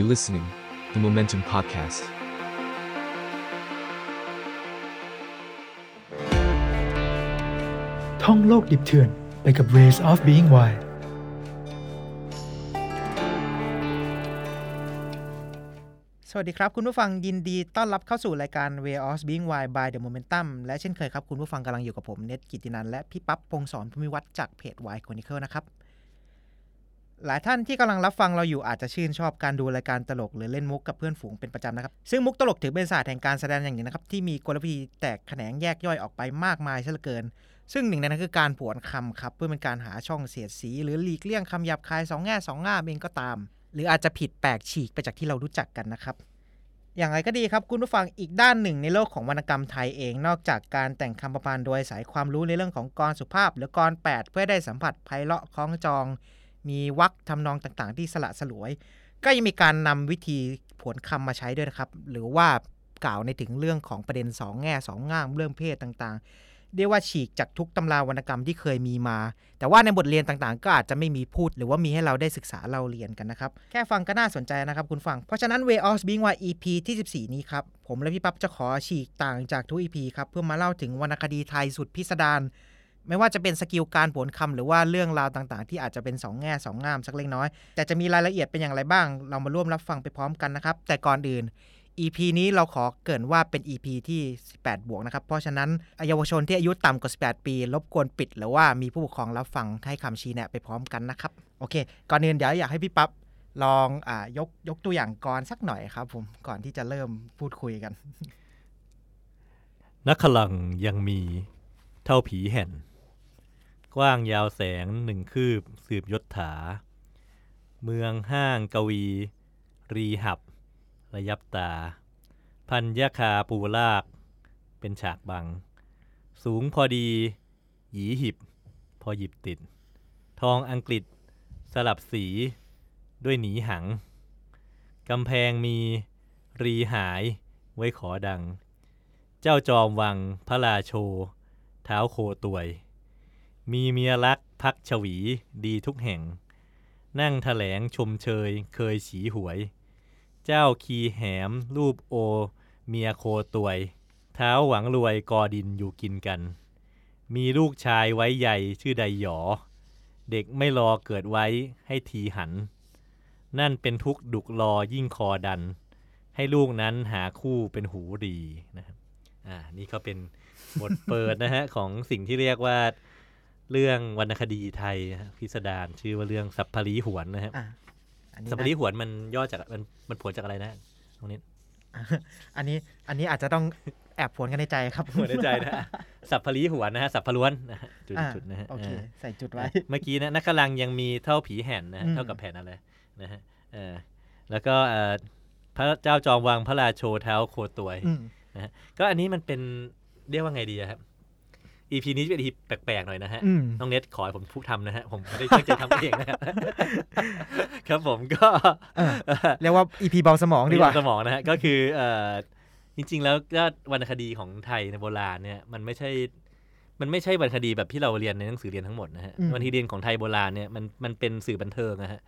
You're listening to the Momentum Podcast. ท่องโลกดิบเถื่อนไปกับ Ways of Being Wild สวัสดีครับคุณผู้ฟังยินดีต้อนรับเข้าสู่รายการ Ways of Being Wild by The Momentum และเช่นเคยครับคุณผู้ฟังกำลังอยู่กับผมเนตกิตตินันท์และพี่ปั๊บพงศ์สอนภูมิวัฒน์จากเพจ Y Chronicle นะครับหลายท่านที่กำลังรับฟังเราอยู่อาจจะชื่นชอบการดูรายการตลกหรือเล่นมุกกับเพื่อนฝูงเป็นประจำนะครับซึ่งมุกตลกถือเป็นศาสตร์แห่งการแสดงอย่างหนึ่งนะครับที่มีกลวิธีแตกแขนงแยกย่อยออกไปมากมายซะเหลือเกินซึ่งหนึ่งในนั้นคือการผวนคำครับเพื่อเป็นการหาช่องเสียดสีหรือหลีกเลี่ยงคำหยาบคายสองแง่สองง่ามเองก็ตามหรืออาจจะผิดแปลกฉีกไปจากที่เรารู้จักกันนะครับอย่างไรก็ดีครับคุณผู้ฟังอีกด้านหนึ่งในโลกของวรรณกรรมไทยเองนอกจากการแต่งคำประพันธ์โดยสายความรู้ในเรื่องของกลสุภาพหรือกลแปดเพื่อได้สัมผัสไพเราะคล้องจองมีวรรคทำนองต่างๆที่สละสลวยก็ยังมีการนำวิธีผวนคำมาใช้ด้วยนะครับหรือว่ากล่าวในถึงเรื่องของประเด็นสองแง่สองง่ามเรื่องเพศต่างๆเรียกว่าฉีกจากทุกตำราวรรณกรรมที่เคยมีมาแต่ว่าในบทเรียนต่างๆก็อาจจะไม่มีพูดหรือว่ามีให้เราได้ศึกษาเราเรียนกันนะครับแค่ฟังก็น่าสนใจนะครับคุณฟังเพราะฉะนั้น Way of Being Wild EP ที่14นี้ครับผมและพี่ปั๊บจะขอฉีกต่างจากทุก EP ครับเพื่อมาเล่าถึงวรรณคดีไทยสุดพิสดารไม่ว่าจะเป็นสกิลการผวนคำหรือว่าเรื่องราวต่างๆที่อาจจะเป็น2แง่2ง่ามสักเล็กน้อยแต่จะมีรายละเอียดเป็นอย่างไรบ้างเรามาร่วมรับฟังไปพร้อมกันนะครับแต่ก่อนอื่น EP นี้เราขอเกริ่นว่าเป็น EP ที่ 18+ นะครับเพราะฉะนั้นเยาวชนที่อายุต่ำกว่า18 ปีรบกวนปิดหรือว่ามีผู้ปกครองรับฟังให้คำชี้แนะไปพร้อมกันนะครับโอเคก่อนอื่นเดี๋ยวอยากให้พี่ปั๊บลองยกตัวอย่างกรสักหน่อยครับผมก่อนที่จะเริ่มพูดคุยกันนักขลังยังมีเท่าผีแห่นกว้างยาวแสง1 คืบสืบยศถาเมืองห้างกวีรีหับระยับตาพันยะคาปูลากเป็นฉากบังสูงพอดีหยีหิบพอหยิบติดทองอังกฤษสลับสีด้วยหนีหังกำแพงมีรีหายไว้ขอดังเจ้าจอมวังพระราโชเท้าโคตวยมีเมียรักพักฉวีดีทุกแห่งนั่งแถลงชมเชยเคยฉีหวยเจ้าคีแหมรูปโอเมียโคตวยเท้าหวังรวยกอดินอยู่กินกันมีลูกชายไว้ใหญ่ชื่อใดหยอเด็กไม่รอเกิดไว้ให้ทีหันนั่นเป็นทุกดุกรอยิ่งคอดันให้ลูกนั้นหาคู่เป็นหูดีนะครับนี่ก็เป็นบทเปิดนะฮะ ของสิ่งที่เรียกว่าเรื่องวรรณคดีไทยพิสดารชื่อว่าเรื่องสัพพลีหวนนะครับสัพพลีหวนมันย่อจากมันผลจากอะไรนะตรงนี้อันนี้อาจจะต้องแอบผลกันในใจครับผลในใจนะสัพพลีหวนนะฮะสัพพล้วนจุดๆนะฮะโอเคใส่จุดไว้เมื่อกี้นะนักกำลังยังมีเท่าผีแห่นนะเท่ากับแผ่นอะไรนะฮะแล้วก็พระเจ้าจอมวังพระราโชเท้าโคตวยนะฮะก็อันนี้มันเป็นเรียกว่าไงดีครับEP นี้เป็น EP แปลกๆหน่อยนะฮะน้องเน็ตขอให้ผมพูดทำนะฮะผมไม่ได้ตั้งใจทำเองนะครับ ครับผมก็เรียกว่า EP เบาสมองดีกว่าเบาสมองนะฮะก็คือจริงๆแล้วก็วรรณคดีของไทยในโบราณเนี่ยมันไม่ใช่วรรณคดีแบบที่เราเรียนในหนังสือเรียนทั้งหมดนะฮะวรรณคดีเรียนของไทยโบราณเนี่ยมันเป็นสื่อบันเทิงนะฮะ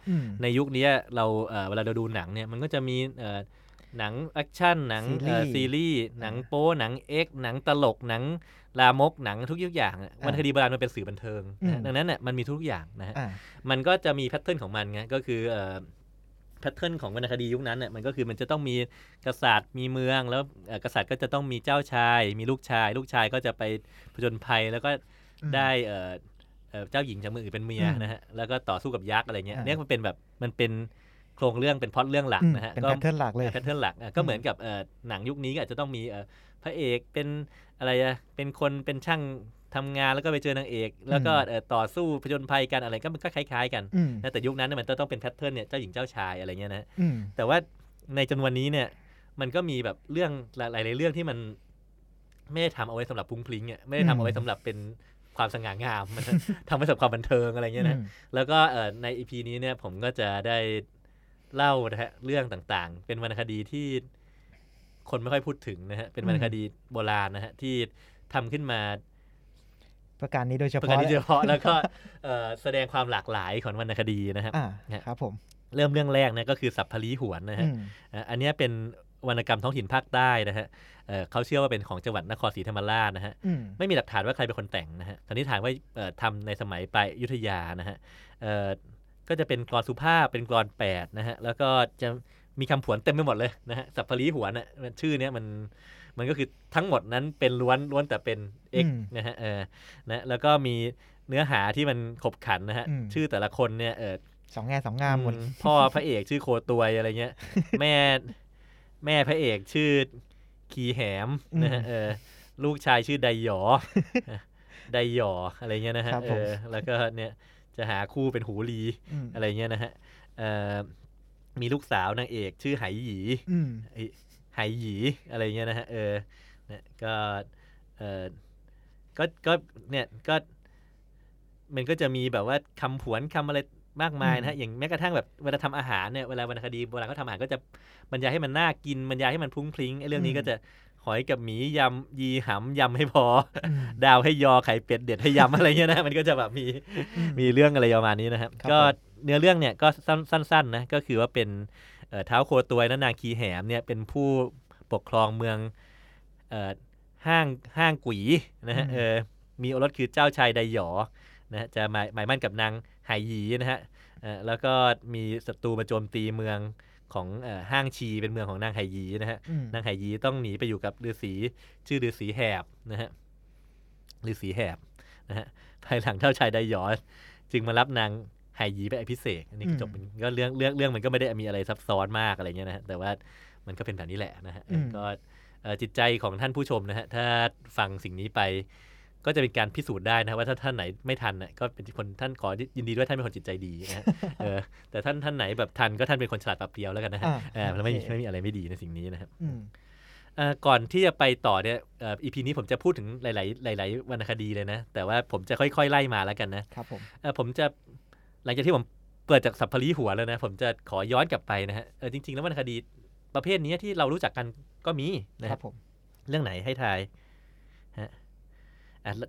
ในยุคนี้เราเวลาเราดูหนังเนี่ยมันก็จะมีหนังแอคชั่นหนังซีรีส์หนังโป๊หนังเอ็กหนังตลกหนังลามกหนังทุกอย่างวรรณคดีโบราณมันเป็นสื่อบันเทิงดังนั้นเนี่ยมันมีทุกอย่างนะฮะมันก็จะมีแพทเทิร์นของมันไงก็คือแพทเทิร์นของวรรณคดียุคนั้นเนี่ยมันก็คือมันจะต้องมีกษัตริย์มีเมืองแล้วกษัตริย์ก็จะต้องมีเจ้าชายมีลูกชายก็จะไปผจญภัยแล้วก็ได้เจ้าหญิงจากเมืองอื่นเป็นเมียนะฮะแล้วก็ต่อสู้กับยักษ์อะไรเงี้ยเนี่ยมันเป็นแบบมันเป็นโครงเรื่องเป็นพล็อตเรื่องหลักนะฮะเป็นแพทเทิร์นหลักเลยแพทเทิร์นหลักก็เหมือนกับหนังยุคนี้ก็อาจจะต้องมีพระเอกเป็นอะไรอ่ะเป็นคนเป็นช่างทำงานแล้วก็ไปเจอนางเอกแล้วก็ต่อสู้ผจญภัยกันอะไรก็มันก็คล้ายๆกันนะแต่ยุคนั้นมันต้องเป็นแพทเทิร์นเนี่ยเจ้าหญิงเจ้าชายอะไรเงี้ยนะแต่ว่าในจำนวนนี้เนี่ยมันก็มีแบบเรื่องหลายๆเรื่องที่มันไม่ได้ทำเอาไว้สำหรับพุ่งพลิ้งเนี่ยไม่ได้ทำเอาไว้สำหรับเป็นความสง่างามมันทำไว้สำหรับความบันเทิงอะไรเงี้ยนะแล้วก็ใน EP นี้เนี่ยผมก็จะได้เล่านะฮะเรื่องต่างๆเป็นวรรณคดีที่คนไม่ค่อยพูดถึงนะฮะเป็นวรรณคดีโบราณนะฮะที่ทำขึ้นมาประการนี้โดยเฉพาะแล้วก็แสดงความหลากหลายของวรรณคดีนะครับครับผม เริ่มเรื่องแรกนะก็คือสัพพลีหวนนะฮะอันนี้เป็นวรรณกรรมท้องถิ่นภาคใต้นะฮะเขาเชื่อว่าเป็นของจังหวัดนครศรีธรรมราชนะฮะไม่มีหลักฐานว่าใครเป็นคนแต่งนะฮะสันนิษฐานว่าทำในสมัยไปอยุธยานะฮะก็จะเป็นกลอนสุภาพเป็นกลอนแปดนะฮะแล้วก็จะมีคำผวนเต็มไปหมดเลยนะฮะสัพพลีหวนนะชื่อเนี้ยมันก็คือทั้งหมดนั้นเป็นล้วนแต่เป็นเอกนะฮะนะแล้วก็มีเนื้อหาที่มันขบขันนะฮะชื่อแต่ละคนเนี่ยสองแง่สองงามหมดพ่อพระเอกชื่อโคตวยอะไรเงี้ยแม่พระเอกชื่อขีแหมนะฮะลูกชายชื่อไดหยออะไรเงี้ยนะฮะแล้วก็เนี่ยจะหาคู่เป็นหูลีอะไรเงี้ยนะฮะมีลูกสาวนางเอกชื่อไหหยีอะไรเงี้ยนะฮะก็มันก็จะมีแบบว่าคำผวนคำอะไรมากมายนะฮะอย่างแม้กระทั่งแบบเวลาทำอาหารเนี่ยเวลาวรรณคดีโบราณเขาทำอาหารก็จะบรรยายให้มันน่ากินบรรยายให้มันพลุ้งพลิ้งไอ้เรื่องนี้ก็จะหอยกับหมียำยีหำยำให้พอดาวให้ยอไข่เป็ดเด็ดให้ยำอะไรเงี้ยนะมันก็จะแบบมีเรื่องอะไรประมาณนี้นะครับก็เนื้อเรื่องเนี่ยก็สั้นๆนะก็คือว่าเป็นท้าวโคตวยนางคีแหมเนี่ยเป็นผู้ปกครองเมืองห้างกุ๋ยนะฮะมีโอรสคือเจ้าชายไดหยอนะจะหมายมั่นกับนางไหหยีนะฮะแล้วก็มีศัตรูมาโจมตีเมืองของห้างชีเป็นเมืองของนางไหหยีนะฮะนางไหหยีต้องหนีไปอยู่กับฤาษีชื่อฤาษีแหบนะฮะฤาษีแหบนะฮะภายหลังเจ้าชายไดหยอจึงมารับนางไหหยีไปอภิเษกอันนี้จบก็เรื่องมันก็ไม่ได้มีอะไรซับซ้อนมากอะไรเงี้ยนะฮะแต่ว่ามันก็เป็นแบบนี้แหละนะฮะก็จิตใจของท่านผู้ชมนะฮะถ้าฟังสิ่งนี้ไปก็จะเป็นการพิสูจน์ได้นะว่าถ้าท่านไหนไม่ทันนะก็เป็นคนท่านขอยินดีด้วยท่านเป็นคนจิตใจดีนะ แต่ท่านไหนแบบทันก็ท่านเป็นคนฉลาดปรับเปลี่ยวแล้วกันนะฮะแล้วไม่มีอะไรไม่ดีในสิ่งนี้นะครับก่อนที่จะไปต่อเนี่ยอีพีนี้ผมจะพูดถึงหลายวรรณคดีเลยนะแต่ว่าผมจะค่อยๆไล่มาแล้วกันนะครับผมจะหลังจากที่ผมเปิดจากสัพพลีหัวแล้วนะผมจะขอย้อนกลับไปนะฮะจริงๆแล้ววรรณคดีประเภทนี้ที่เรารู้จักกันก็มีนะครับผมเรื่องไหนให้ทายฮะ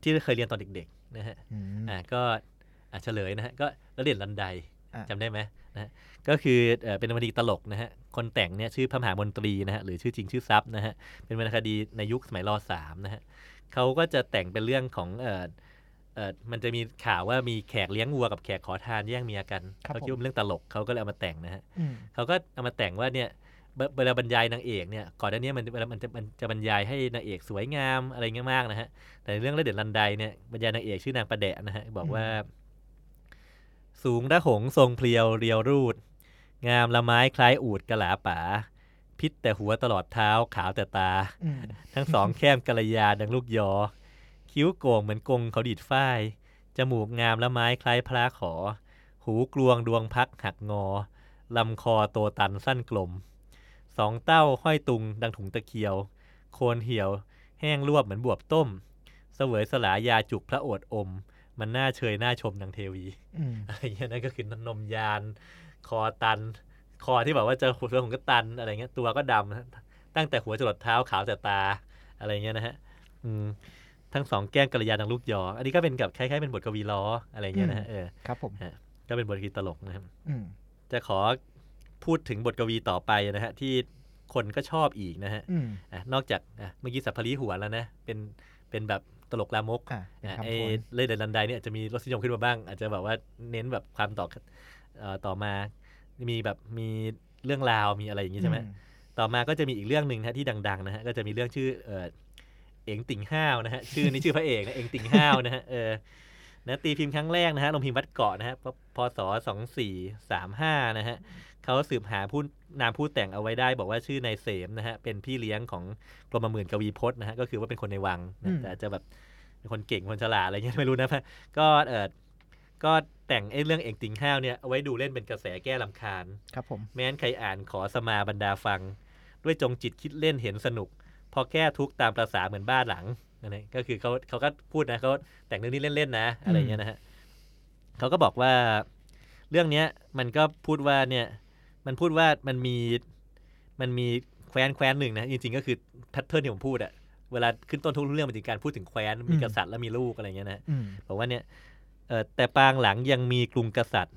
ที่เคยเรียนตอนเด็กๆนะฮะก็เฉลยนะฮะก็ระเด็ดลันไดจำได้ไหมนะก็คือเป็นวรรณคดีตลกนะฮะคนแต่งเนี่ยชื่อพระมหามนตรีนะฮะหรือชื่อจริงชื่อทรัพย์นะฮะเป็นวรรณคดีในยุคสมัยร.3นะฮะเขาก็จะแต่งเป็นเรื่องของมันจะมีข่าวว่ามีแขกเลี้ยงวัวกับแขกขอทานแย่งเมียกันเขาคิดว่าเป็นเรื่องตลกเขาก็เลยเอามาแต่งนะฮะเขาก็เอามาแต่งว่าเนี่ยเวลาบรรยายนางเอกเนี่ยก่อนหน้านี้มันจะบรรยายให้นางเอกสวยงามอะไรเงี้ยมากนะฮะแต่เรื่องระเด็ดลันไดเนี่ยบรรยายนางเอกชื่อนางประแดะนะฮะบอกว่าสูงระหงทรงเพลียวเรียวรูดงามละไม้คล้ายอูฐกะหลาป่าพิษแต่หัวตลอดเท้าขาวแต่ตาทั้งสองแก้มกะระยาดังลูกยอคิ้วโก่งเหมือนกงเขาดีดฝ้ายจมูกงามละไม้คล้ายพระขอหูกลวงดวงพักหักงอลำคอโตตันสั้นกลมสองเต้าห้อยตุงดังถุงตะเคียวโคนเหี่ยวแห้งรวบเหมือนบวบต้มเสวยสลายาจุกพระโอษฐ์อมมันน่าเชยน่าชมนางเทวีอะไรเงี้ยนั่นก็คือนมยานคอตันคอที่แบบว่าจะหัวของก็ตันอะไรเงี้ยตัวก็ดำตั้งแต่หัวจรดเท้าขาวแต่ตาอะไรเงี้ยนะฮะทั้งสองแก้มกะระยาดังลูกยออันนี้ก็เป็นกับคล้ายๆเป็นบทกวีล้ออะไรเงี้ยนะฮะครับผมก็เป็นบทกวีตลกนะครับจะขอพูดถึงบทกวีต่อไปนะฮะที่คนก็ชอบอีกนะฮะนอกจากเมื่อกี้สัพพลีหวนแล้วนะเป็นแบบตลกลามกไอ้เล่ยเดลันไดเนี่ยจะมีรสนิยมขึ้นมาบ้างอาจจะแบบว่าเน้นแบบความต่อมามีแบบมีเรื่องราวมีอะไรอย่างงี้ใช่ไหมต่อมาก็จะมีอีกเรื่องนึงนะที่ดังๆนะฮะก็จะมีเรื่องชื่อเอ็งติ่งห้าวนะฮะชื่อนี้ชื่อพระเอกนะเอ็งติ่งห้าวนะฮะนะตีพิมพ์ครั้งแรกนะฮะลงพิมพ์วัดเกาะนะฮะพ.ศ. 2435นะฮะเขาสืบหาผู้นามผู้แต่งเอาไว้ได้บอกว่าชื่อนายเสมนะฮะเป็นพี่เลี้ยงของกรมหมื่นกวีพจน์นะฮะก็คือว่าเป็นคนในวังแต่จะแบบเป็นคนเก่งคนฉลาดอะไรเงี้ยไม่รู้นะก็แต่งไอ้เรื่องเอ็งติ่งห้าวเนี่ยเอาไว้ดูเล่นเป็นกระแสแก้รำคาญครับผมแม้นใครอ่านขอสมาบรรดาฟังด้วยจงจิตคิดเล่นเห็นสนุกพอแก้ทุกตามประสาเหมือนบ้านหลังนั่นเองก็คือเขาก็พูดนะเขาแต่งเรื่องนี้เล่นๆนะอะไรเงี้ยนะฮะเขาก็บอกว่าเรื่องนี้มันก็พูดว่าเนี่ยมันพูดว่ามันมีแคว้นหนึ่งนะจริงๆก็คือแพทเทิร์นที่ผมพูดอะเวลาขึ้นต้นทุกเรื่องมันเป็นการพูดถึงแคว้นมีกษัตริย์และมีลูกอะไรเงี้ยนะบอกว่าเนี่ยแต่ปางหลังยังมีกรุงกษัตริย์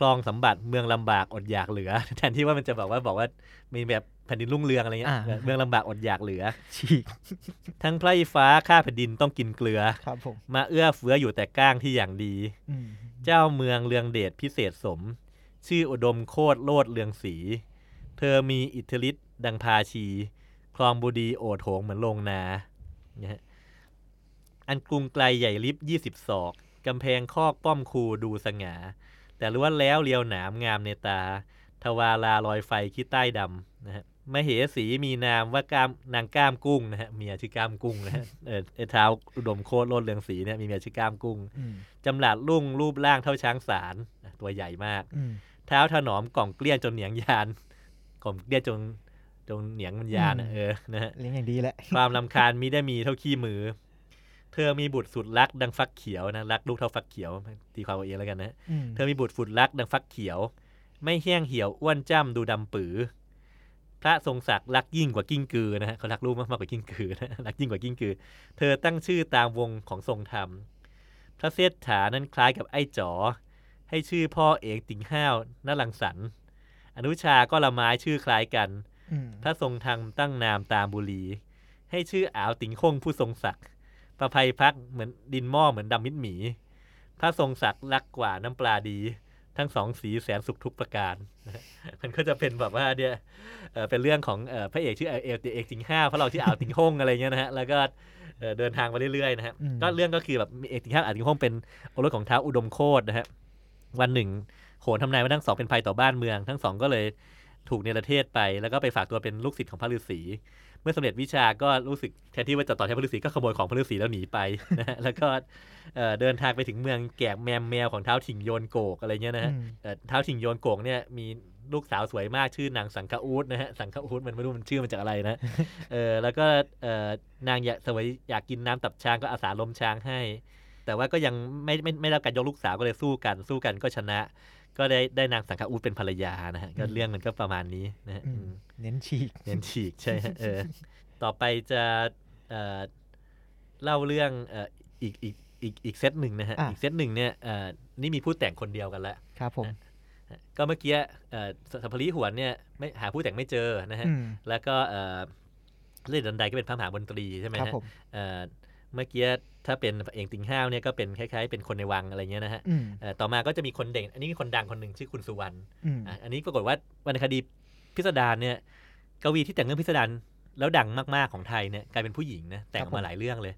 ค รองสมบัติเมืองลำบากอดอยากเหลือแทนที่ว่ามันจะบอกว่ามีแบบแผ่นดินรุ่งเรืองอะไรเงี้ยเมืองลำบากอดอยากเหลือฉีกทั้งไพร่ฟ้าข้าแผ่นดินต้องกินเกลือมาเอื้อเฟื้ออยู่แต่ก้างที่อย่างดีเจ้าเมืองเรืองเดชพิเศษสมชื่ออุดมโคตรโลดเรืองสีเธอมีอิทธิฤทธิ์ดังพาชีคลองบุดีโอดโหงเหมือนลงนาอันกรุงไกลใหญ่ลิบ20ศอกกำแพงคอกป้อมคูดูสง่าแต่ล้วนแล้วเลียวหนามงามในตาทวาราลอยไฟขี้ใต้ดำนะฮะมเหสีมีนามว่ากามนางก้ามกุ้งนะฮะมีชื่อก้ามกุ้งนะฮะเท้าอุดมโคตรโลดเรืองสีเนี่ยมีชื่อก้ามกุ้งจำหลาดลุ่งรูปร่างเท่าช้างสารตัวใหญ่มากเท้าถนอมกล่อมเกลี้ยจนเหนียงยานกล่อมเกลี้ยจนเหนียงมันยานนะฮะเลี้ยงอย่างดีแหละความรำคาญมิได้มีเท่าขี้มือเธอมีบุตรสุดรักดังฟักเขียวนะรักลูกเท่าฟักเขียวตีความเอาเองแล้วกันนะเธอมีบุตรสุดรักดังฟักเขียวไม่เหี้ยงเหี่ยวอ้วนจ้ำดูดำปื้อพระทรงศักดิ์รักยิ่งกว่ากิ้งกือนะฮะเขารักลูกมากกว่ากิ้งกือนะรักยิ่งกว่ากิ้งกือเธอตั้งชื่อตามวงของทรงธรรมพระเสดฐานั้นคล้ายกับไอ้จ๋อให้ชื่อพ่อเอกติ่งห้าวนาลังสันอนุชาก็ละไม้ชื่อคล้ายกันพระทรงธรรมตั้งนามตามบุรีให้ชื่ออ๋าวติ่งคงผู้ทรงศักดิ์ประภัยพักเหมือนดินหม้อเหมือนดำมิดหมีพระทรงศักดิ์รักกว่าน้ำปลาดีทั้งสองสีแสนสุขทุกประการมันก็จะเป็นแบบว่าเนี่ยเป็นเรื่องของพระเอกชื่อเอกติ่งห้าวพระรองชื่ออ๋าวติ่งห้งอะไรเงี้ยนะฮะแล้วก็เดินทางมาเรื่อยๆนะฮะก็เรื่องก็คือแบบเอกติ่งห้าวอ๋าวติ่งห้งเป็นโอรสของท้าวอุดมโคตรนะฮะวันหนึ่งโขนทำนายว่าทั้งสองเป็นภัยต่อบ้านเมืองทั้งสองก็เลยถูกเนรเทศไปแล้วก็ไปฝากตัวเป็นลูกศิษย์ของพระฤาษีเมื่อสำเร็จวิชาก็รู้สึกแทนที่ว่าจะต่อแทนพระฤาษีก็ขโมยของพระฤาษีแล้วหนีไปนะฮะแล้วก็เดินทางไปถึงเมืองแกะแมวของท้าวถิ่งโยนโกกอะไรเงี้ยนะฮะท้าวถิ่งโยนโกกเนี่ยมีลูกสาวสวยมากชื่อนางสังฆอูฐนะฮะสังฆอูฐมันไม่รู้มันชื่อมันจากอะไรนะแล้วก็นางอยากกินน้ำตับช้างก็อาสาล้มช้างให้แต่ว่าก็ยังไม่รับการยกลูกสาวก็เลยสู้กันก็ชนะก็ได้นางสังฆอูฐเป็นภรรยานะฮะก็เรื่องมันก็ประมาณนี้นะฮะเน้นฉีกใช่ฮะต่อไปจะเล่าเรื่องอีกเซตหนึ่งนะฮะอีกเซตหนึ่งเนี่ยนี่มีผู้แต่งคนเดียวกันแล้วครับผมก็เมื่อกี้สัพพลิหวนเนี่ยไม่หาผู้แต่งไม่เจอนะฮะแล้วก็เรื่องดันไดก็เป็นพระมหามนตรีใช่ไหมฮะเมื่อกี้ถ้าเป็นเอกติ่งห้าวเนี่ยก็เป็นคล้ายๆเป็นคนในวังอะไรเงี้ยนะฮะต่อมาก็จะมีคนเด่นอันนี้มีคนดังคนหนึ่งชื่อคุณสุวรรณอันนี้ปรากฏว่าวรรณคดีพิสดารเนี่ยกวีที่แต่งเรื่องพิสดารแล้วดังมากๆของไทยเนี่ยกลายเป็นผู้หญิงนะแต่งมาหลายเรื่องเลย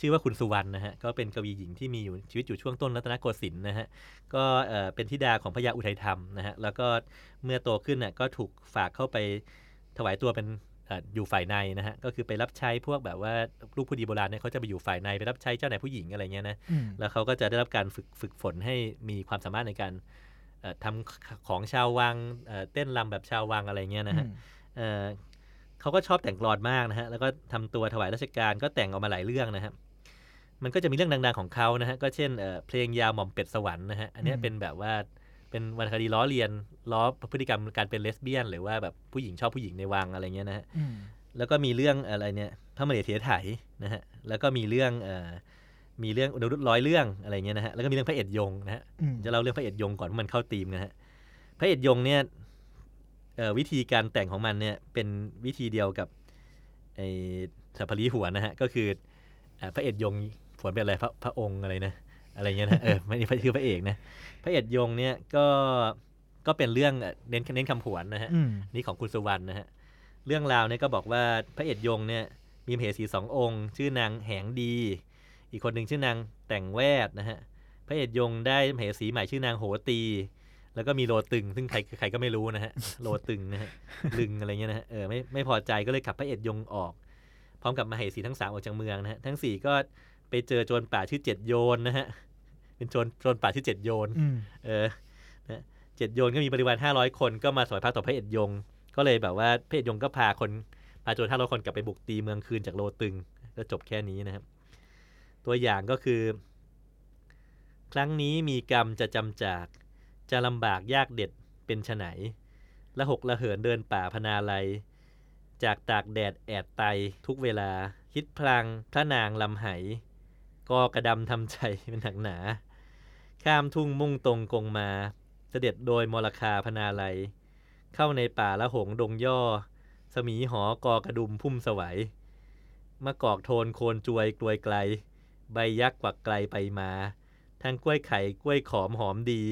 ชื่อว่าคุณสุวรรณนะฮะก็เป็นกวีหญิงที่มีอยู่ชีวิตอยู่ช่วงต้นรัตนโกสินทร์นะฮะก็เป็นธิดาของพระยาอุทัยธรรมนะฮะแล้วก็เมื่อโตขึ้นน่ะก็ถูกฝากเข้าไปถวายตัวเป็นอยู่ฝ่ายในนะฮะก็คือไปรับใช้พวกแบบว่าลูกผู้ดีโบราณเนี่ยเขาจะไปอยู่ฝ่ายในไปรับใช้เจ้าไหนผู้หญิงอะไรเงี้ยนะแล้วเขาก็จะได้รับการฝึกฝนให้มีความสามารถในการทำของชาววังเต้นรำแบบชาววังอะไรเงี้ยนะฮะเขาก็ชอบแต่งกลอนมากนะฮะแล้วก็ทำตัวถวายราชการก็แต่งออกมาหลายเรื่องนะฮะมันก็จะมีเรื่องดังๆของเขานะฮะก็เช่นเพลงยาวหม่อมเป็ดสวรรค์นะฮะอันนี้เป็นแบบว่าเป็นวรรณคดีล้อเลียนล้อพฤติกรรมการเป็นเลสเบี้ยนหรือว่าแบบผู้หญิงชอบผู้หญิงในวังอะไรเงี้ยนะฮะแล้วก็มีเรื่องอะไรเนี่ยพระมเหสีไถนะฮะแล้วก็มีเรื่องอุดมรุดร้อยเรื่องอะไรเงี้ยนะฮะแล้วก็มีเรื่องพระเอ็ดยงนะฮะจะเล่าเรื่องพระเอ็ดยงก่อนว่ามันเข้าธีมนะฮะพระเอ็ดยงเนี่ยวิธีการแต่งของมันเนี่ยเป็นวิธีเดียวกับไอ้สัพพลิหวนนะฮะก็คือพระเอ็ดยงหวนเป็นอะไรพระองค์อะไรนะอะไรเงี้ยนะไม่ใช่ชื่อพระเอกนะพระเอ็ดยงเนี่ยก็เป็นเรื่องเน้นคำผวนนะฮะนี่ของคุณสุวรรณนะฮะเรื่องราวเนี่ยก็บอกว่าพระเอ็ดยงเนี่ยมีมเหสี2องค์ชื่อนางแหงดีอีกคนหนึ่งชื่อนางแต่งแวดนะฮะพระเอ็ดยงได้มเหสีใหม่ชื่อนางโหตีแล้วก็มีโลตึงซึ่งใครก็ไม่รู้นะฮะโลตึงนะฮะลึงอะไรเงี้ยนะฮะไม่พอใจก็เลยขับพระเอ็ดยงออกพร้อมกับมเหสีทั้ง3ออกจากเมืองนะฮะทั้ง4ก็ไปเจอโจรป่าชื่อเจ็ดโยนนะฮะเป็นโจรป่าชื่อเจ็ดโยนนะเจ็ดโยนก็มีบริวาร500คนก็มาสอยพระต่อพระเอ็ดยงก็เลยแบบว่าพระเอ็ดยงก็พาโจร500คนกลับไปบุกตีเมืองคืนจากโลตึงก็จบแค่นี้นะครับตัวอย่างก็คือครั้งนี้มีกรรมจะจำจากจะลำบากยากเด็ดเป็นไฉนละหกละเหินเดินป่าพนาไลจากตากแดดแอดไตทุกเวลาคิดพลังพระนางลำไหก็กระดำทำใจเป็นหนักหนาข้ามทุ่งมุ่งตรงกงมา เสด็จโดยมลคาพนาไลเข้าในป่าละหงดงย่อสมีหอกอกระดุมพุ่มสวัยมะกอกโทนโคนจวยกลวยไกลใบยักษ์กวักไกลไปมาทั้งกล้วยไข่กล้วยขอมหอมดี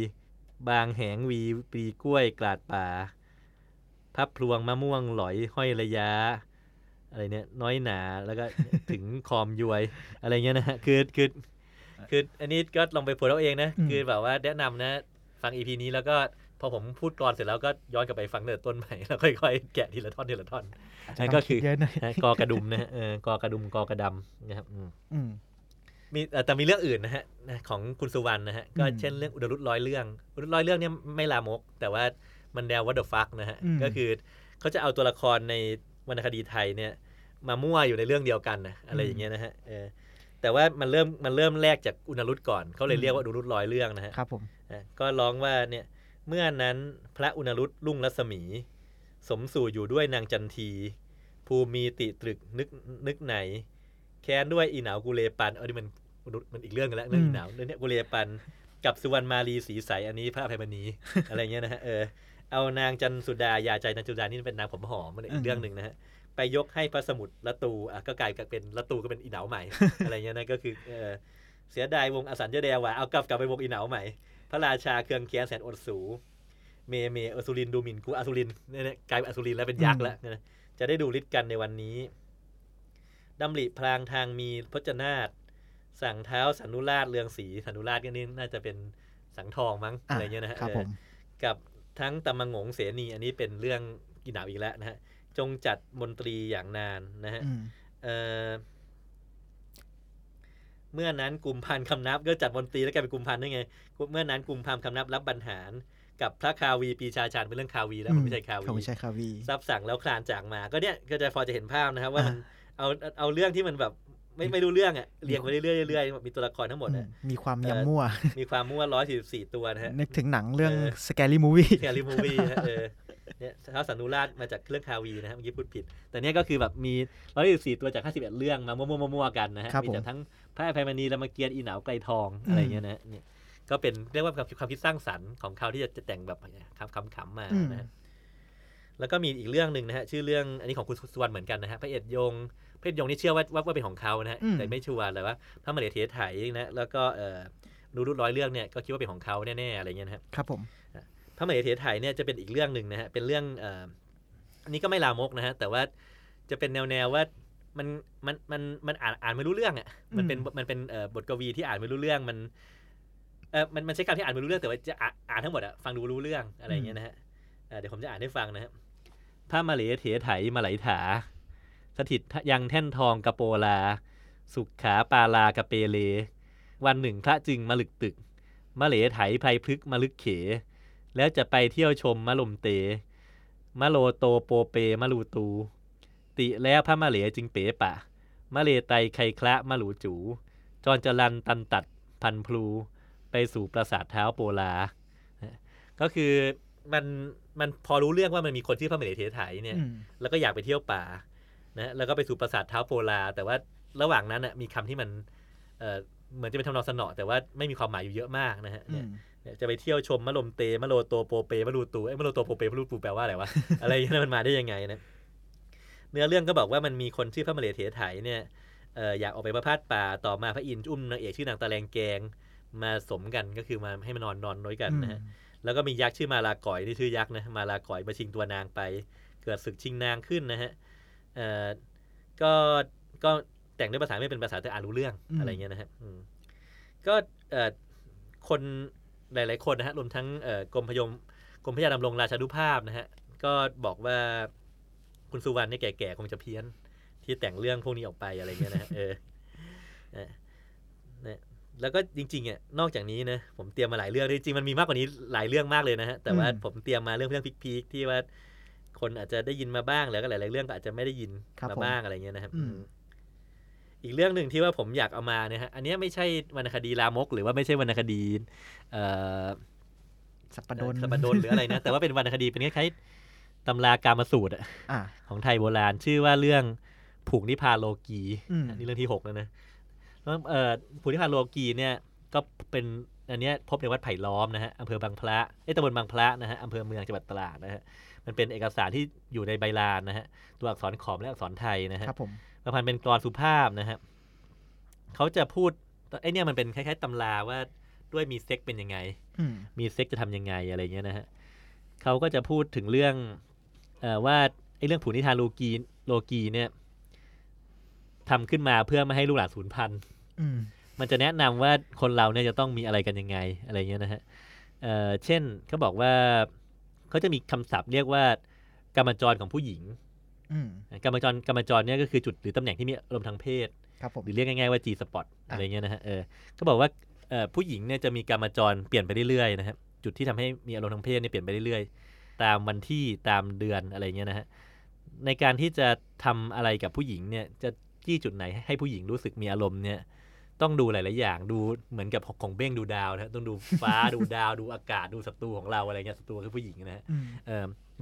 บางแหงวีปรีกล้วยกลาดป่าพับพลวงมะม่วงหลอยห้อยระยะอะไรเนี่ยน้อยหนาแล้วก็ถึงคอมยวยอะไรเงี้ยนะฮะคืออันนี้ก็ลองไปพูดเอาเองนะคือแบบว่าแนะนำนะฟัง EP นี้แล้วก็พอผมพูดกลอนเสร็จแล้วก็ย้อนกลับไปฟังเนื้อต้นใหม่แล้วค่อยๆแกะทีละท่อนนั่นก็คือกอกระดุมนะกอกระดุมกอกระดำนะครับมีแต่มีเรื่องอื่นนะฮะของคุณสุวรรณนะฮะก็เช่นเรื่องอุดรุตร้อยเรื่องอุดรุตร้อยเรื่องเนี่ยไม่ลามกแต่ว่ามันแนวwhat the fuckนะฮะก็คือเขาจะเอาตัวละครในวรรณคดีไทยเนี่ยมามั่วอยู่ในเรื่องเดียวกันนะอะไรอย่างเงี้ยนะฮะแต่ว่ามันเริ่มแรกจากอุดรุตก่อนเขาเลยเรียกว่าอุดรุตร้อยเรื่องนะฮะครับผมก็ร้องว่าเนี่ยเมื่อนั้นพระอุณรุตรุ่งรัศมีสมสู่อยู่ด้วยนางจันทีภูมีติตรึกนึกไหนแค้นด้วยอีหนาวกุเลปันอันนี้มันอีกเรื่องกันแล้วเรื่องอีหนาวเนี่ยกุเลปันกับสุวรรณมาลีศรีใสอันนี้พระอภัยมณี อะไรเงี้ยนะฮะเอานางจันสุดายาใจนางจันสุดานี่เป็นนางผมหอมมันอีกเรื่องนึงนะฮะไปยกให้พระสมุทรละตูก็กลายเป็นละตูก็เป็นอีหนาวใหม่ อะไรเงี้ยนะก็คือเสียดายวงอสัญญาเดวะเอากลับไปวงอีหนาวใหม่พระราชาเครืองเคียนแสนอดสูเมอสุรินดูหมิ่นกูอสุรินเนี่ยกลายเป็นอสุรินแล้วเป็นยักษ์แล้วจะได้ดูฤทธิ์กันในวันนี้ดำริพลางทางมีพจนาฏสั่งเท้าสันนุราชเรืองศรีสันนุราชก็นี่น่าจะเป็นสังทองมั้ง อะไรเงี้ยนะฮะกับทั้งตำมะงงเสนีอันนี้เป็นเรื่องกินหนาวอีกแล้วนะฮะจงจัดมนตรีอย่างนานนะฮะเมื่อนั้นกุมภานคำนับก็จัดมนตรีแล้วกลายเป็นกุมภานได้ไงเมื่อนั้นกุมภานคำนับรับบรรหารกับพระคาวีปีชาชาญเป็นเรื่องคาวีแล้วผมไม่ใช่คาวีผมไม่ใช่คาวีรับสั่งแล้วคลานจากมาก็เนี่ยก็จะพอจะเห็นภาพนะครับว่ามันเอาเรื่องที่มันแบบไม่รู้เรื่องอ่ะเรียงไปเรื่อยมีตัวละครทั้งหมดอ่ะมีความยำมั่วมีความมั่ว144ตัวนะฮะนึกถึงหนังเรื่อง Scary Movie Scary Movie ฮะเนี่ยท้าวสันนุราชมาจากเรื่องคาวีนะครับเมื่อกี้พูดผิดแต่เนี่ยก็คือแบบมี144ตัวจาก51เรื่องมามั่วๆกันนะฮะมีทั้งพระอภัยมณีรามเกียรติอีหนาวไกลทองอะไรอย่างเงี้ยนะเนี่ยก็เป็นเรียกว่าความคิดสร้างสรรค์ของเขาที่จะแต่งแบบคำๆมานะแล้วก็มีอีกเรื่องนึงนะฮะชื่อเรื่องอันนี้ของคุณสุวรรณเหมือนกันนะฮะพระเอ็ดยงนี่เชื่อว่าเป็นของเขานะฮะแต่ไม่ชัวร์เลยว่าพระมเหเถรไถนะแล้วก็ดูรุดร้อยเรื่องเนี่ยก็คิดว่าเป็นของเขาแน่ๆอะไรเงี้ยนะครับผมพระมเหเถรไถเนี่ยจะเป็นอีกเรื่องนึงนะฮะเป็นเรื่องอันนี้ก็ไม่ลามกนะฮะแต่ว่าจะเป็นแนวว่ามันอ่านไม่รู้เรื่องอ่ะมันเป็นบทกวีที่อ่านไม่รู้เรื่องมันใช้คำที่อ่านไม่รู้เรื่องแต่ว่าจะอ่านทั้งหมดอ่ะฟังดูรู้เรื่องอะไรอย่างเงี้ยนะฮะเดี๋ยวผมจะอ่านให้ฟังนะฮะพระมเหเถรไถมาไหลถาสถิตยังแท่นทองกะโปลาสุขขาปาลากะเปเลวันหนึ่งพระจึงมาลึกตึกมเหไถไพรพฤกมาลึกเขแล้วจะไปเที่ยวชมมะลมเตมะโลโตโปเปมะลูตูติแล้วพระมะเหลจึงเป๋ปะมะเลไตไคคละมะหลูจูจรจรันตันตัดพันพลูไปสู่ปราสาทเท้าโปลาก็คือมันพอรู้เรื่องว่ามันมีคนชื่อพระมะเหลเถรไถเนี่ยแล้วก็อยากไปเที่ยวป่านะแล้วก็ไปสู่ปราสาทเท้าโปลาแต่ว่าระหว่างนั้นน่ะมีคำที่มันเหมือนจะเป็นทำนองสนอแต่ว่าไม่มีความหมายอยู่เยอะมากนะฮะจะไปเที่ยวชมมะลมเตมะโลโตโปเปมะลูตูมะโลโตโปเปมะลูตูแปลว่าอะไรวะ อะไรอย่างนั้นมันมาได้ยังไงนะเนื้อเรื่องก็บอกว่ามันมีคนชื่อพระมเหเถรไถเนี่ยอยากออกไปประพาสป่าต่อมาพระอินทร์อุ้มนางเอกชื่อนางตะแลงแกงมาสมกันก็คือมาให้มานอนด้วยกันนะฮะแล้วก็มียักษ์ชื่อมาลาก่อยที่ชื่อยักษ์นะมาลาก่อยมาชิงตัวนางไปเกิดศึกชิงนางขึ้นนะฮะก็แต่งด้วยภาษาไม่เป็นภาษาแต่อ่านรู้เรื่องอะไรเงี้ยนะฮะก็คนหลายๆคนนะฮะรวมทั้งกรมพระยาดำรงราชานุภาพนะฮะก็บอกว่าคุณสุวรรณเนี่ยแก่ๆคงจะเพี้ยนที่แต่งเรื่องพวกนี้ออกไปอะไรเงี้ยนะฮะนะแล้วก็จริงๆอ่ะนอกจากนี้นะผมเตรียมมาหลายเรื่องจริงๆมันมีมากกว่านี้หลายเรื่องมากเลยนะฮะแต่ว่าผมเตรียมมาเรื่องพีคๆที่ว่าคนอาจจะได้ยินมาบ้างแล้วก็หลายๆเรื่องก็อาจจะไม่ได้ยินมาบ้างอะไรเงี้ยนะครับอีกเรื่องนึงที่ว่าผมอยากเอามาเนี่ยฮะอันนี้ไม่ใช่วรรณคดีลามกหรือว่าไม่ใช่วรรณคดีสัปปดนหรืออะไรนะแต่ว่าเป็นวรรณคดีเป็นคล้ายๆตำรากามสูตรของไทยโบราณชื่อว่าเรื่องผูกนิพพานโลกีนี่เรื่องที่ 6แล้วนะผูกนิพพานโลกีเนี่ยก็เป็น อันนี้พบในวัดไผ่ล้อมนะฮะอำเภอบางพระตำบลบางพระนะฮะอำเภอเมืองจังหวัดตราดนะฮะมันเป็นเอกสารที่อยู่ในใบลานนะฮะตัวอักษรขอมและอักษรไทยนะฮะครับผมประพันธ์เป็นกลอนสุภาพนะฮะเขาจะพูดไอ้นี่มันเป็นคล้ายๆตำราว่าด้วยมีเซ็กเป็นยังไงมีเซ็กจะทำยังไงอะไรเงี้ยนะฮะเขาก็จะพูดถึงเรื่องว่าไอ้เรื่องผูนิทานโลกีเนี่ยทำขึ้นมาเพื่อไม่ให้ลูกหลานสูญพันธุ์มันจะแนะนำว่าคนเราเนี่ยจะต้องมีอะไรกันยังไงอะไรเงี้ยนะฮะเช่นเขาบอกว่าเขาจะมีคำศัพท์เรียกว่ากามจรของผู้หญิงกามจรเนี่ยก็คือจุดหรือตำแหน่งที่มีอารมณ์ทางเพศหรือเรียกง่ายๆว่า G spot อะไรเงี้ยนะฮะเขาบอกว่าผู้หญิงเนี่ยจะมีกามจรเปลี่ยนไปเรื่อยๆนะครับจุดที่ทำให้มีอารมณ์ทางเพศเนี่ยเปลี่ยนไปเรื่อยๆตามวันที่ตามเดือนอะไรเงี้ยนะฮะในการที่จะทำอะไรกับผู้หญิงเนี่ยจะจี้จุดไหนให้ผู้หญิงรู้สึกมีอารมณ์เนี่ยต้องดูหลายๆอย่างดูเหมือนกับของเบ้งดูดาวนะต้องดูฟ้า ดูดาวดูอากาศดูศัตรูของเราอะไรเงี้ยศัตรูคือผู้หญิงนะฮะ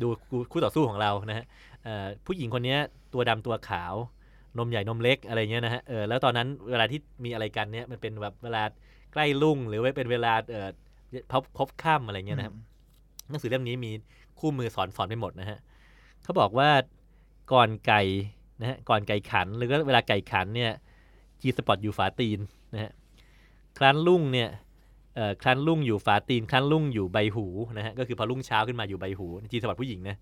ดูคู่ต่อสู้ของเรานะฮะผู้หญิงคนนี้ตัวดำตัวขาวนมใหญ่นมเล็กอะไรเงี้ยนะฮะแล้วตอนนั้นเวลาที่มีอะไรกันเนี่ยมันเป็นแบบเวลาใกล้รุ่งหรือว่าเป็นเวลาพบค่ำอะไรเงี้ยนะครับหนังสือเล่มนี้มีคู่มือสอนไปหมดนะฮะเขาบอกว่าก่อนไก่นะฮะก่อนไก่ขันหรือว่าเวลาไก่ขันเนี่ยจีสปอร์ตอยู่ฝาตีนนะฮะครั้นรุ่งเนี่ยครั้นรุ่งอยู่ฝาตีนครั้นรุ่งอยู่ใบหูนะฮะก็คือพอรุ่งเช้าขึ้นมาอยู่ใบหูจีสปอร์ตผู้หญิงนะ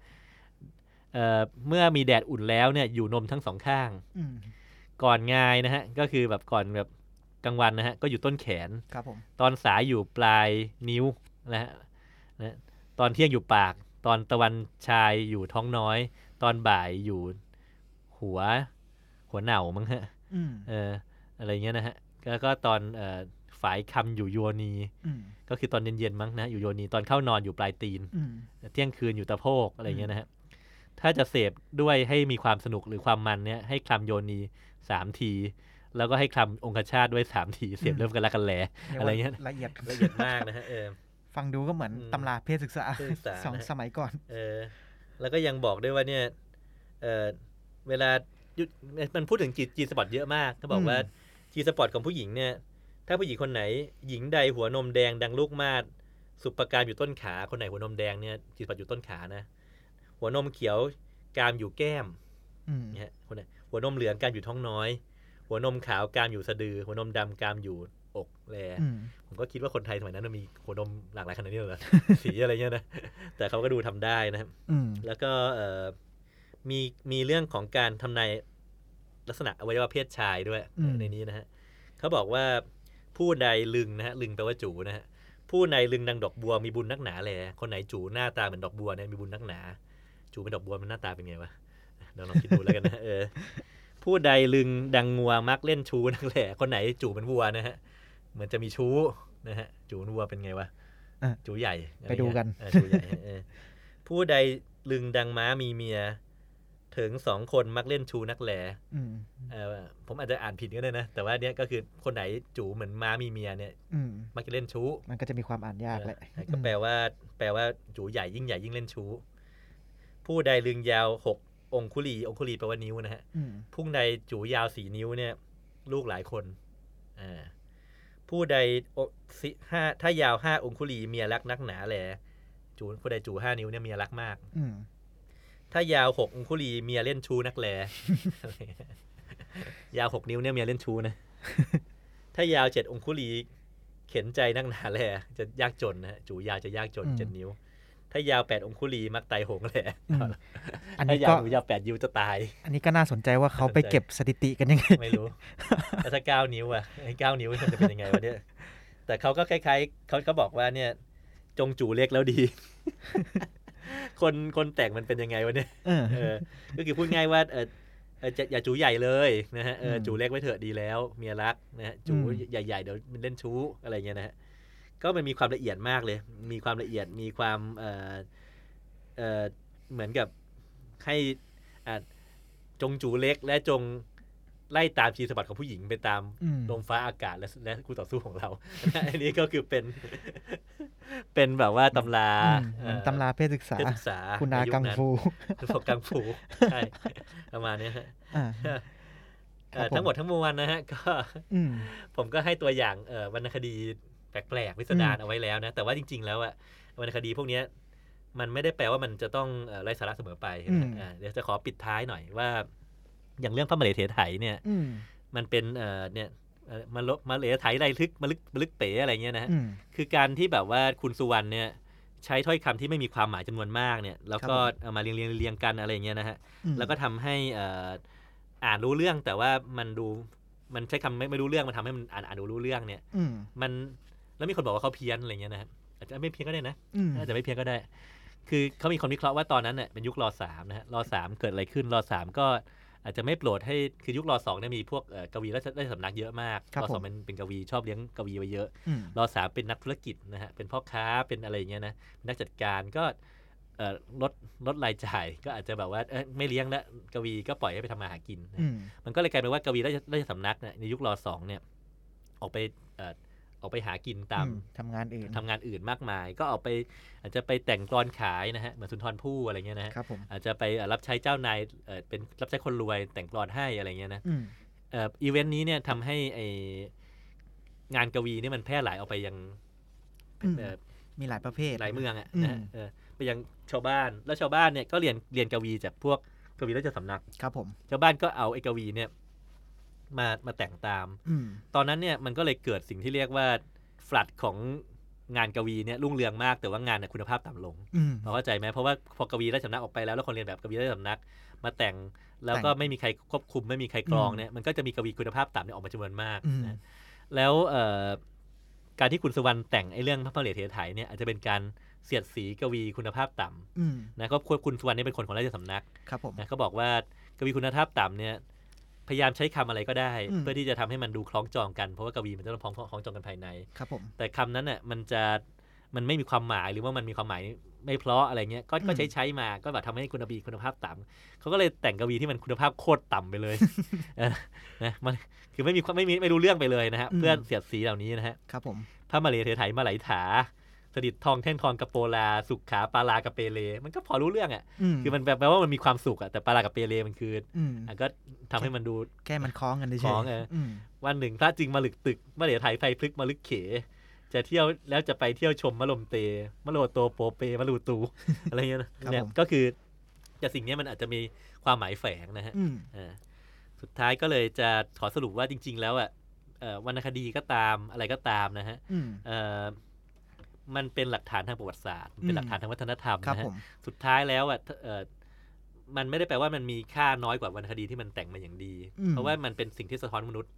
เมื่อมีแดดอุ่นแล้วเนี่ยอยู่นมทั้งสองข้างก่อนงายนะฮะก็คือแบบก่อนแบบกลางวันนะฮะก็อยู่ต้นแขนครับผมตอนสายอยู่ปลายนิ้วนะฮะตอนเที่ยงอยู่ปากตอนตะวันชายอยู่ท้องน้อยตอนบ่ายอยู่หัวเหน่ามั้งฮะอะไรเงี้ยนะฮะแล้วก็ตอนฝายคำอยู่โยนีก็คือตอนเย็นๆมั้งนะอยู่โยนีตอนเข้านอนอยู่ปลายตีนเที่ยงคืนอยู่ตะโพกอะไรเงี้ยนะฮะถ้าจะเสพด้วยให้มีความสนุกหรือความมันเนี่ยให้คลำโยนี3ทีแล้วก็ให้คลำองคชาตด้วย3ทีเสพเริ่มกันละกันแหล่อะไรเงี้ยละเอียดมากนะฮะฟังดูก็เหมือนตำราเพศศึกษา2สมัยก่อนแล้วก็ยังบอกด้วยว่าเนี่ยเวลามันพูดถึงจีสปอร์ตเยอะมากเขาบอกว่าจีสปอร์ตของผู้หญิงเนี่ยถ้าผู้หญิงคนไหนหญิงใดหัวนมแดงดังลูกมาศสุปการอยู่ต้นขาคนไหนหัวนมแดงเนี่ยจีสปอร์ตอยู่ต้นขานะหัวนมเขียวกามอยู่แก้มนะฮะคนไหนหัวนมเหลืองกามอยู่ท้องน้อยหัวนมขาวกามอยู่สะดือหัวนมดำกามอยู่อกแลผมก็คิดว่าคนไทยสมัยนั้นมันมีหัวนมหลากหลายขนาดนี้เลยเหรอ สีอะไรเงี้ยนะแต่เขาก็ดูทำได้นะครับแล้วก็มีเรื่องของการทำนายลักษณะอวัยวะเพศชายด้วยในนี้นะฮะเขาบอกว่าผู้ใดลึงนะฮะลึงแปลว่าจูนะฮะผู้ใดลึงดังดอกบัวมีบุญนักหนาแลคนไหนจูหน้าตาเหมือนดอกบัวเนี่ยมีบุญนักหนาจูเป็นดอกบัวมันหน้าตาเป็นไงวะเดี๋ยวลองคิดดูแล้วกันนะผู้ใดลึงดังงัวมักเล่นชู้นักแหละคนไหนจูเป็นวัวนะฮะเหมือนจะมีชู้นะฮะจูเป็นวัวเป็นไงวะจูใหญ่ไปดูกันจูใหญ่ผู้ใดลึงดังม้ามีเมียถึง2คนมักเล่นชูนักแหละผมอาจจะอ่านผิดก็ได้นะแต่ว่าเนี่ยก็คือคนไหนจูเหมือนม้ามีเมียเนี่ยมักจะเล่นชู้มันก็จะมีความอ่านยากแหละก็แปลว่าจูใหญ่ยิ่งใหญ่ยิ่งเล่นชู้ผู้ใดลึงยาว6องคุลีแปลว่านิ้วนะฮะผู้ใดจูยาว4นิ้วเนี่ยลูกหลายคนผู้ใดถ้ายาว5องคุลีเมียรักนักหนาแหละจูผู้ใดจู5นิ้วเนี่ยเมียรักมากถ้ายาว6องคุลีเมียเล่นชูนักแหละ ยาว6นิ้วเนี่ยเมียเล่นชูนะ ถ้ายาว7องคุลีเข็นใจนักหนาแหละจะยากจนนะฮะจูยาวจะยากจน7นิ้วถ้ายาว8องคุลีมักตายโหงแหละอันนี้ก็ยาว8นิ้วจะตายอันนี้ก็น่าสนใจว่าเขาไปเก็บสถิติกันยังไงไม่รู้ถ้า9นิ้วอ่ะไอ้9นิ้วจะเป็นยังไงวะเนี่ยแต่เขาก็คล้ายๆเขาก็บอกว่าเนี่ยจงจูเล็กแล้วดีคนแต่งมันเป็นยังไงวะเนี่ยก็คือพูดง่ายว่าอย่าจูใหญ่เลยนะฮะจูเล็กไว้เถอะดีแล้วเมียรักนะฮะจูใหญ่ๆเดี๋ยวมันเล่นชู้อะไรเงี้ยนะฮะก็มันมีความละเอียดมากเลยมีความละเอียดมีความเหมือนกับให้จงจูเล็กและจงไล่ตามจีสปอร์ตของผู้หญิงไปตามลมฟ้าอากาศและคู่ต่อสู้ของเรา อันนี้ก็คือเป็นแบบว่าตำราเพศศึกษาคุณอากังฟูคือพวกกังฟูใช่ประมาณนี้ฮะทั้งหมดทั้งมวลนะฮะก็ผมก็ให้ตัวอย่างวรรณคดี แปลกๆพิสดารเอาไว้แล้วนะแต่ว่าจริงๆแล้วอ่ะวรรณคดีพวกนี้มันไม่ได้แปลว่ามันจะต้องไร้สาระเสมอไปเดี๋ยวจะขอปิดท้ายหน่อยว่าอย่างเรื่องพระมเหไถเนี่ยมันเป็นเนี่ยมาเหลไถไรลึกมาลึกเป๋อะไรเงี้ยนะคือการที่แบบว่าคุณสุวรรณเนี่ยใช้ถ้อยคำที่ไม่มีความหมายจำนวนมากเนี่ยแล้วก็เอามาเรียงกันอะไรเงี้ยนะฮะแล้วก็ทำให้อ่านรู้เรื่องแต่ว่ามันดูมันใช้คำไม่รู้เรื่องมันทำให้มันอ่านดูรู้เรื่องเนี่ยมันแล้วมีคนบอกว่าเขาเพี้ยนอะไรเงี้ยนะฮะอาจจะไม่เพี้ยนก็ได้นะอาจจะไม่เพี้ยนก็ได้คือเขามีคนวิเคราะห์ว่าตอนนั้นเนี่ยเป็นยุคร.3นะฮะร.3เกิดอะไรขึ้นร.3ก็อาจจะไม่โปรดให้คือยุคร.2เนี่ยมีพวกกวีราชสำนักเยอะมากร.2เป็นกวีชอบเลี้ยงกวีไว้เยอะร.3เป็นนักธุรกิจนะฮะเป็นพ่อค้าเป็นอะไรอย่างเงี้ยนะนักจัดการก็ลดรายจ่ายก็อาจจะแบบว่าไม่เลี้ยงแล้วกวีก็ปล่อยให้ไปทำมาหากินมันก็เลยกลายเป็นว่ากวีราชสำนักในยุคร.2เนี่ยออกไปหากินตามทำงานอื่นมากมายก็ออกไปอาจจะไปแต่งกลอนขายนะฮะเหมือนสุนทรภู่อะไรเงี้ยนะฮะอาจจะไปรับใช้เจ้านายเป็นรับใช้คนรวยแต่งกลอนให้อะไรเงี้ยนะอีเวนต์นี้เนี่ยทำให้งานกวีนี่มันแพร่หลายออกไปยังมีหลายประเภทหลายเมืองอ่ะนะไปยังชาวบ้านแล้วชาวบ้านเนี่ยก็เรียนกวีจากพวกกวีราชสำนักครับผมชาวบ้านก็เอาไอ้กวีเนี่ยมาแต่งตามตอนนั้นเนี่ยมันก็เลยเกิดสิ่งที่เรียกว่าฟลัดของงานกวีเนี่ยรุ่งเรืองมากแต่ว่างานเนี่ยคุณภาพต่ำลงเข้าใจไหมเพราะว่าพอกวีราชสำนักออกไปแล้วแล้วคนเรียนแบบกวีราชสำนักมาแต่งแล้วก็ไม่มีใครควบคุมไม่มีใครกรองเนี่ยมันก็จะมีกวีคุณภาพต่ำเนี่ยออกมาจำนวนมากนะแล้วการที่คุณสุวรรณแต่งไอ้เรื่องพระมเหไถเนี่ยอาจจะเป็นการเสียดสีกวีคุณภาพต่ำนะครับคุณสุวรรณนี่เป็นคนของราชสำนักนะเขาบอกว่ากวีคุณภาพต่ำเนี่ยพยายามใช้คำอะไรก็ได้เพื่อที่จะทำให้มันดูคล้องจองกันเพราะว่ากวีมันจะต้องคล้องจองกันภายในครับผมแต่คำนั้นน่ะมันไม่มีความหมายหรือว่ามันมีความหมายไม่เพราะอะไรเงี้ยก็ใช้มาก็แบบทำให้คุณภาพต่ำเขาก็เลยแต่งกวีที่มันคุณภาพโคตรต่ำไปเลยนะมันคือไม่รู้เรื่องไปเลยนะฮะเพื่อนเสียดสีเหล่านี้นะฮะครับผมพระมเหไถมาไหลถาสดิดทองแท่งทองกะโปลาสุขขาปาลากะเปเลมันก็พอรู้เรื่องอ่ะคือมันแปลว่ามันมีความสุขอ่ะแต่ปาลากะเปเลมันคือก็ทำให้มันดูแค่มันคล้องกันได้ใช่ไหมวันหนึ่งพระจริงมาลึกตึกมาเหลียไทยไฟพลึกมาลึกเขจะเที่ยวแล้วจะไปเที่ยวชมมะลมเตมะโลโตโปเปมะลูตูอะไรเงี้ยเนี่ยก็คือแต่สิ่งนี้มันอาจจะมีความหมายแฝงนะฮะสุดท้ายก็เลยจะขอสรุปว่าจริงๆแล้วอ่ะวรรณคดีก็ตามอะไรก็ตามนะฮะมันเป็นหลักฐานทางประวัติศาสตร์เป็นหลักฐานทางวัฒนธรรมนะฮะสุดท้ายแล้วอ่ะมันไม่ได้แปลว่ามันมีค่าน้อยกว่าวรรณคดีที่มันแต่งมาอย่างดีเพราะว่ามันเป็นสิ่งที่สะท้อนมนุษย์เ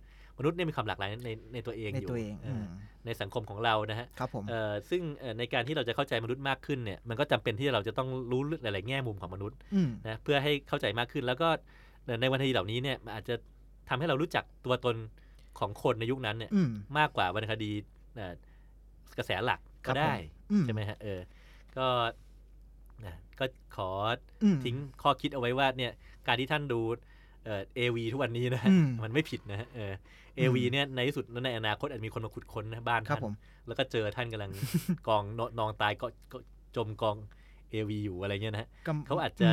นี่ยมีความหลากหลายในตัวเองอยู่ในสังคมของเรานะฮะซึ่งในการที่เราจะเข้าใจมนุษย์มากขึ้นเนี่ยมันก็จำเป็นที่เราจะต้องรู้หลายๆแง่มุมของมนุษย์นะเพื่อให้เข้าใจมากขึ้นแล้วก็ในวรรณคดีเหล่านี้เนี่ยอาจจะทำให้เรารู้จักตัวตนของคนในยุคนั้นเนี่ยมากกว่าวรรณคดีกระแสหลักก็ได้ใช่ไหมฮะก็ขอทิ้งข้อคิดเอาไว้ว่าเนี่ยการที่ท่านดูAV ทุกวันนี้นะมันไม่ผิดนะฮะAV เนี่ยในที่สุดในอนาคตอาจมีคนมาขุดค้นนะบ้านท่านแล้วก็เจอท่านกำลังกองนองตายก็จมกอง AV อยู่อะไรเงี้ยนะฮะเขาอาจจะ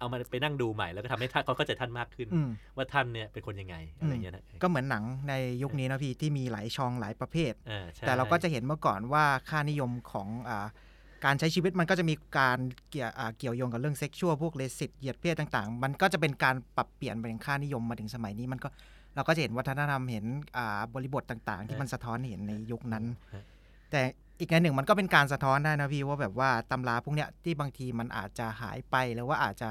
เอามาไปนั่งดูใหม่แล้วก็ทำให้ท่านเขาเข้าใจท่านมากขึ้นว่าท่านเนี่ยเป็นคนยังไงอะไรเงี้ยนะก็เหมือนหนังในยุคนี้นะพี่ที่มีหลายช่องหลายประเภทแต่เราก็จะเห็นเมื่อก่อนว่าค่านิยมของการใช้ชีวิตมันก็จะมีการเกี่ยวโยงกับเรื่องเซ็กชวลพวกเลสิตเหยียดเพศต่างๆมันก็จะเป็นการปรับเปลี่ยนเป็นค่านิยมมาถึงสมัยนี้มันก็เราก็จะเห็นวัฒนธรรมเห็นบริบทต่างๆที่มันสะท้อนเห็นในยุคนั้นแต่อีกในหนึ่งมันก็เป็นการสะท้อนได้นะพี่ว่าแบบว่าตำราพวกเนี้ยที่บางทีมันอาจจะหายไปหรือว่าอาจจะ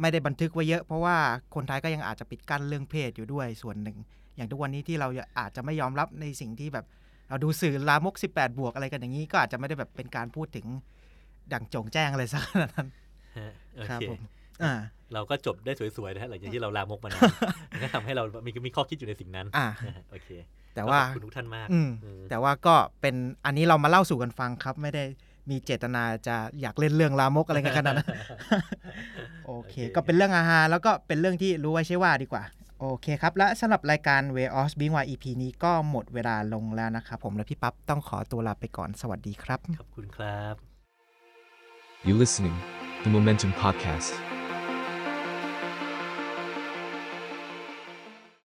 ไม่ได้บันทึกไว้เยอะเพราะว่าคนไทยก็ยังอาจจะปิดกั้นเรื่องเพศอยู่ด้วยส่วนหนึ่งอย่างทุกวันนี้ที่เราอาจจะไม่ยอมรับในสิ่งที่แบบเราดูสื่อลามก18บวกอะไรกันอย่างนี้ก็อาจจะไม่ได้แบบเป็นการพูดถึงดั่งโจ่งแจ้งอะไรสักขนาดนั้นครับผมเราก็จบได้สวยๆนะฮะหลังจากที่เราลามกมานานมันก็ทำให้เรามีข้อคิดอยู่ในสิ่งนั้นโอเคแต่ว่าขอบคุณทุกท่านมากแต่ว่าก็เป็นอันนี้เรามาเล่าสู่กันฟังครับไม่ได้มีเจตนาจะอยากเล่นเรื่องลามกอะไรกันขนาดนั้นโอเคก็เป็นเรื่องอาหารแล้วก็เป็นเรื่องที่รู้ไว้ใช่ว่าดีกว่าโอเคครับและสำหรับรายการ Ways of Being Wild EP นี้ก็หมดเวลาลงแล้วนะครับผมและพี่ปั๊บต้องขอตัวลาไปก่อนสวัสดีครับขอบคุณครับ You listening the Momentum Podcast